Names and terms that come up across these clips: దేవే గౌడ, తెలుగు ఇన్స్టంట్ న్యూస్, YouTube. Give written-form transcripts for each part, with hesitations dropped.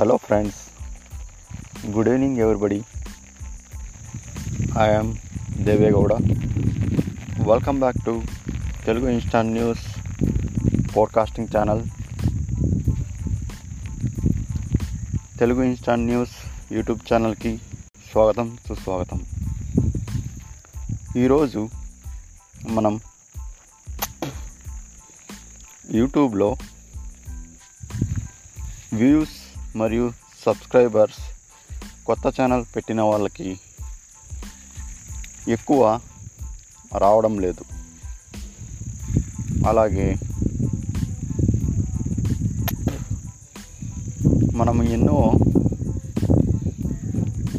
Hello friends, good evening everybody. I am దేవే గౌడ. Welcome back to తెలుగు ఇన్స్టంట్ న్యూస్ podcasting channel. తెలుగు ఇన్స్టంట్ న్యూస్ YouTube ఛానల్కి స్వాగతం, సుస్వాగతం. ఈరోజు మనం యూట్యూబ్లో వ్యూస్ మరియు సబ్స్క్రైబర్స్, కొత్త ఛానల్ పెట్టిన వాళ్ళకి ఎక్కువ రావడం లేదు. అలాగే మనం ఎన్నో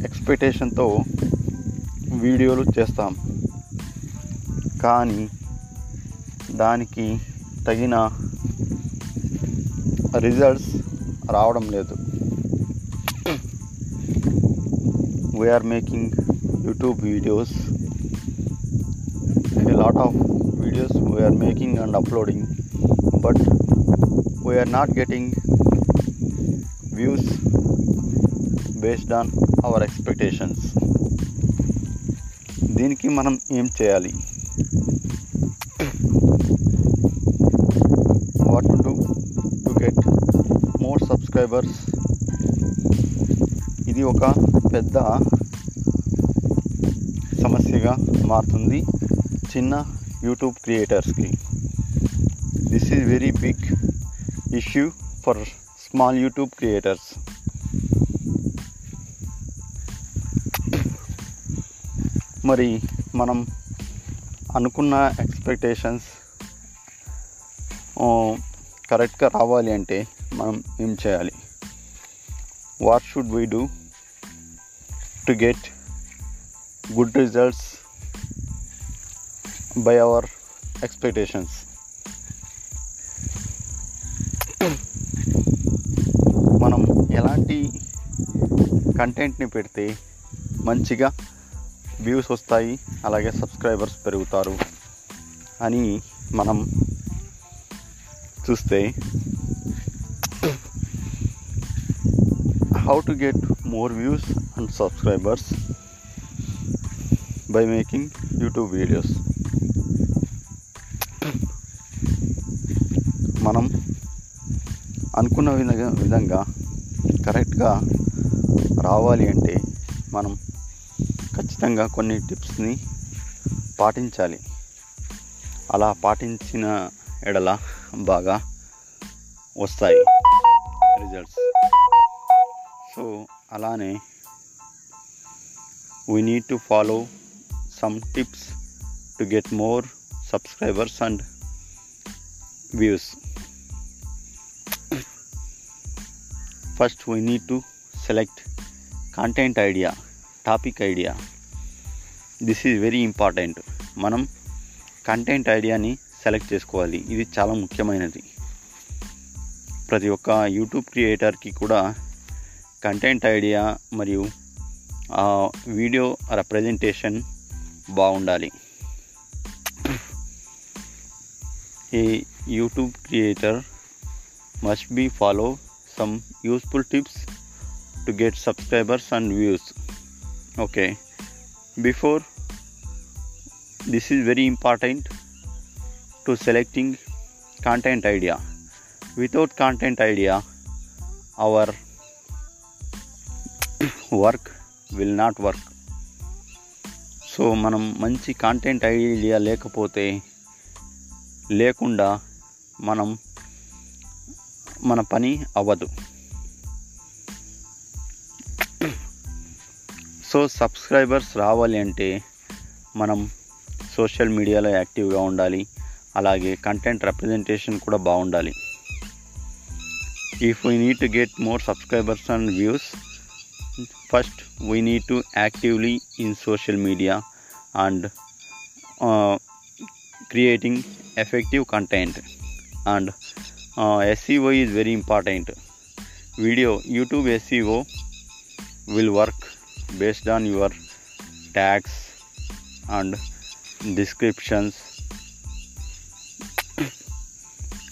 ఎక్స్పెక్టేషన్తో వీడియోలు చేస్తాం, కానీ దానికి తగిన రిజల్ట్స్ రావడం లేదు. We are making YouTube videos, a lot of videos we are making and uploading, but we are not getting views based on our expectations. దీనికి మనం ఏం చేయాలి? What to do to get more subscribers? ఇది ఒక పెద్ద సమస్యగా మారుతుంది చిన్న యూట్యూబ్ క్రియేటర్స్కి. This is very big issue for small YouTube creators. మరి మనం అనుకున్న ఎక్స్పెక్టేషన్స్ కరెక్ట్గా రావాలి అంటే మనం ఏం చేయాలి? What should we do to get good results by our expectations? మనం ఎలాంటి కంటెంట్ని పెడితే మంచిగా వ్యూస్ వస్తాయి, అలాగే సబ్స్క్రైబర్స్ పెరుగుతారు అని మనం చూస్తే, how to get more views and subscribers by making YouTube videos. మనం అనుకున్న విధంగా కరెక్ట్గా రావాలి అంటే మనం ఖచ్చితంగా కొన్ని టిప్స్ని పాటించాలి. అలా పాటించిన ఎడల బాగా వస్తాయి రిజల్ట్స్. సో అలానే we need to follow some tips to get more subscribers and views. First we need to select content idea, topic idea. This is very important. మనం కంటెంట్ ఐడియాని సెలెక్ట్ చేసుకోవాలి. ఇది చాలా ముఖ్యమైనది. ప్రతి ఒక్క యూట్యూబ్ క్రియేటర్కి కూడా కంటెంట్ ఐడియా మరియు వీడియో రిప్రజెంటేషన్ బాగుండాలి. A YouTube creator must be follow some useful tips to get subscribers and views. Okay, before this is very important to selecting content idea. Without content idea our work will not work. So మనం మంచి content idea లేకుండా మన పని అవ్వదు. So subscribers రావాలి అంటే మనం social మీడియాలో యాక్టివ్గా ఉండాలి, అలాగే కంటెంట్ రిప్రజెంటేషన్ కూడా బాగుండాలి. If we need to get more subscribers and views, first we need to actively in social media and creating effective content, and SEO is very important. Video YouTube SEO will work based on your tags and descriptions,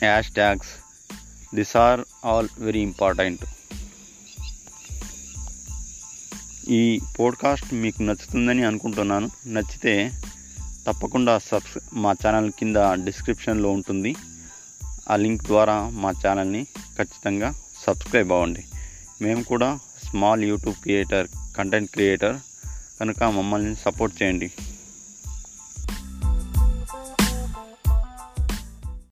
hashtags. These are all very important. ఈ podcast మీకు నచ్చుతుందని అనుకుంటున్నాను. నచ్చితే తప్పకుండా మా channel కింద డిస్క్రిప్షన్లో ఉంటుంది. ఆ లింక్ ద్వారా మా ఛానల్ని ఖచ్చితంగా సబ్స్క్రైబ్ అవ్వండి. మేము కూడా small YouTube creator content creator కనుక మమ్మల్ని సపోర్ట్ చేయండి.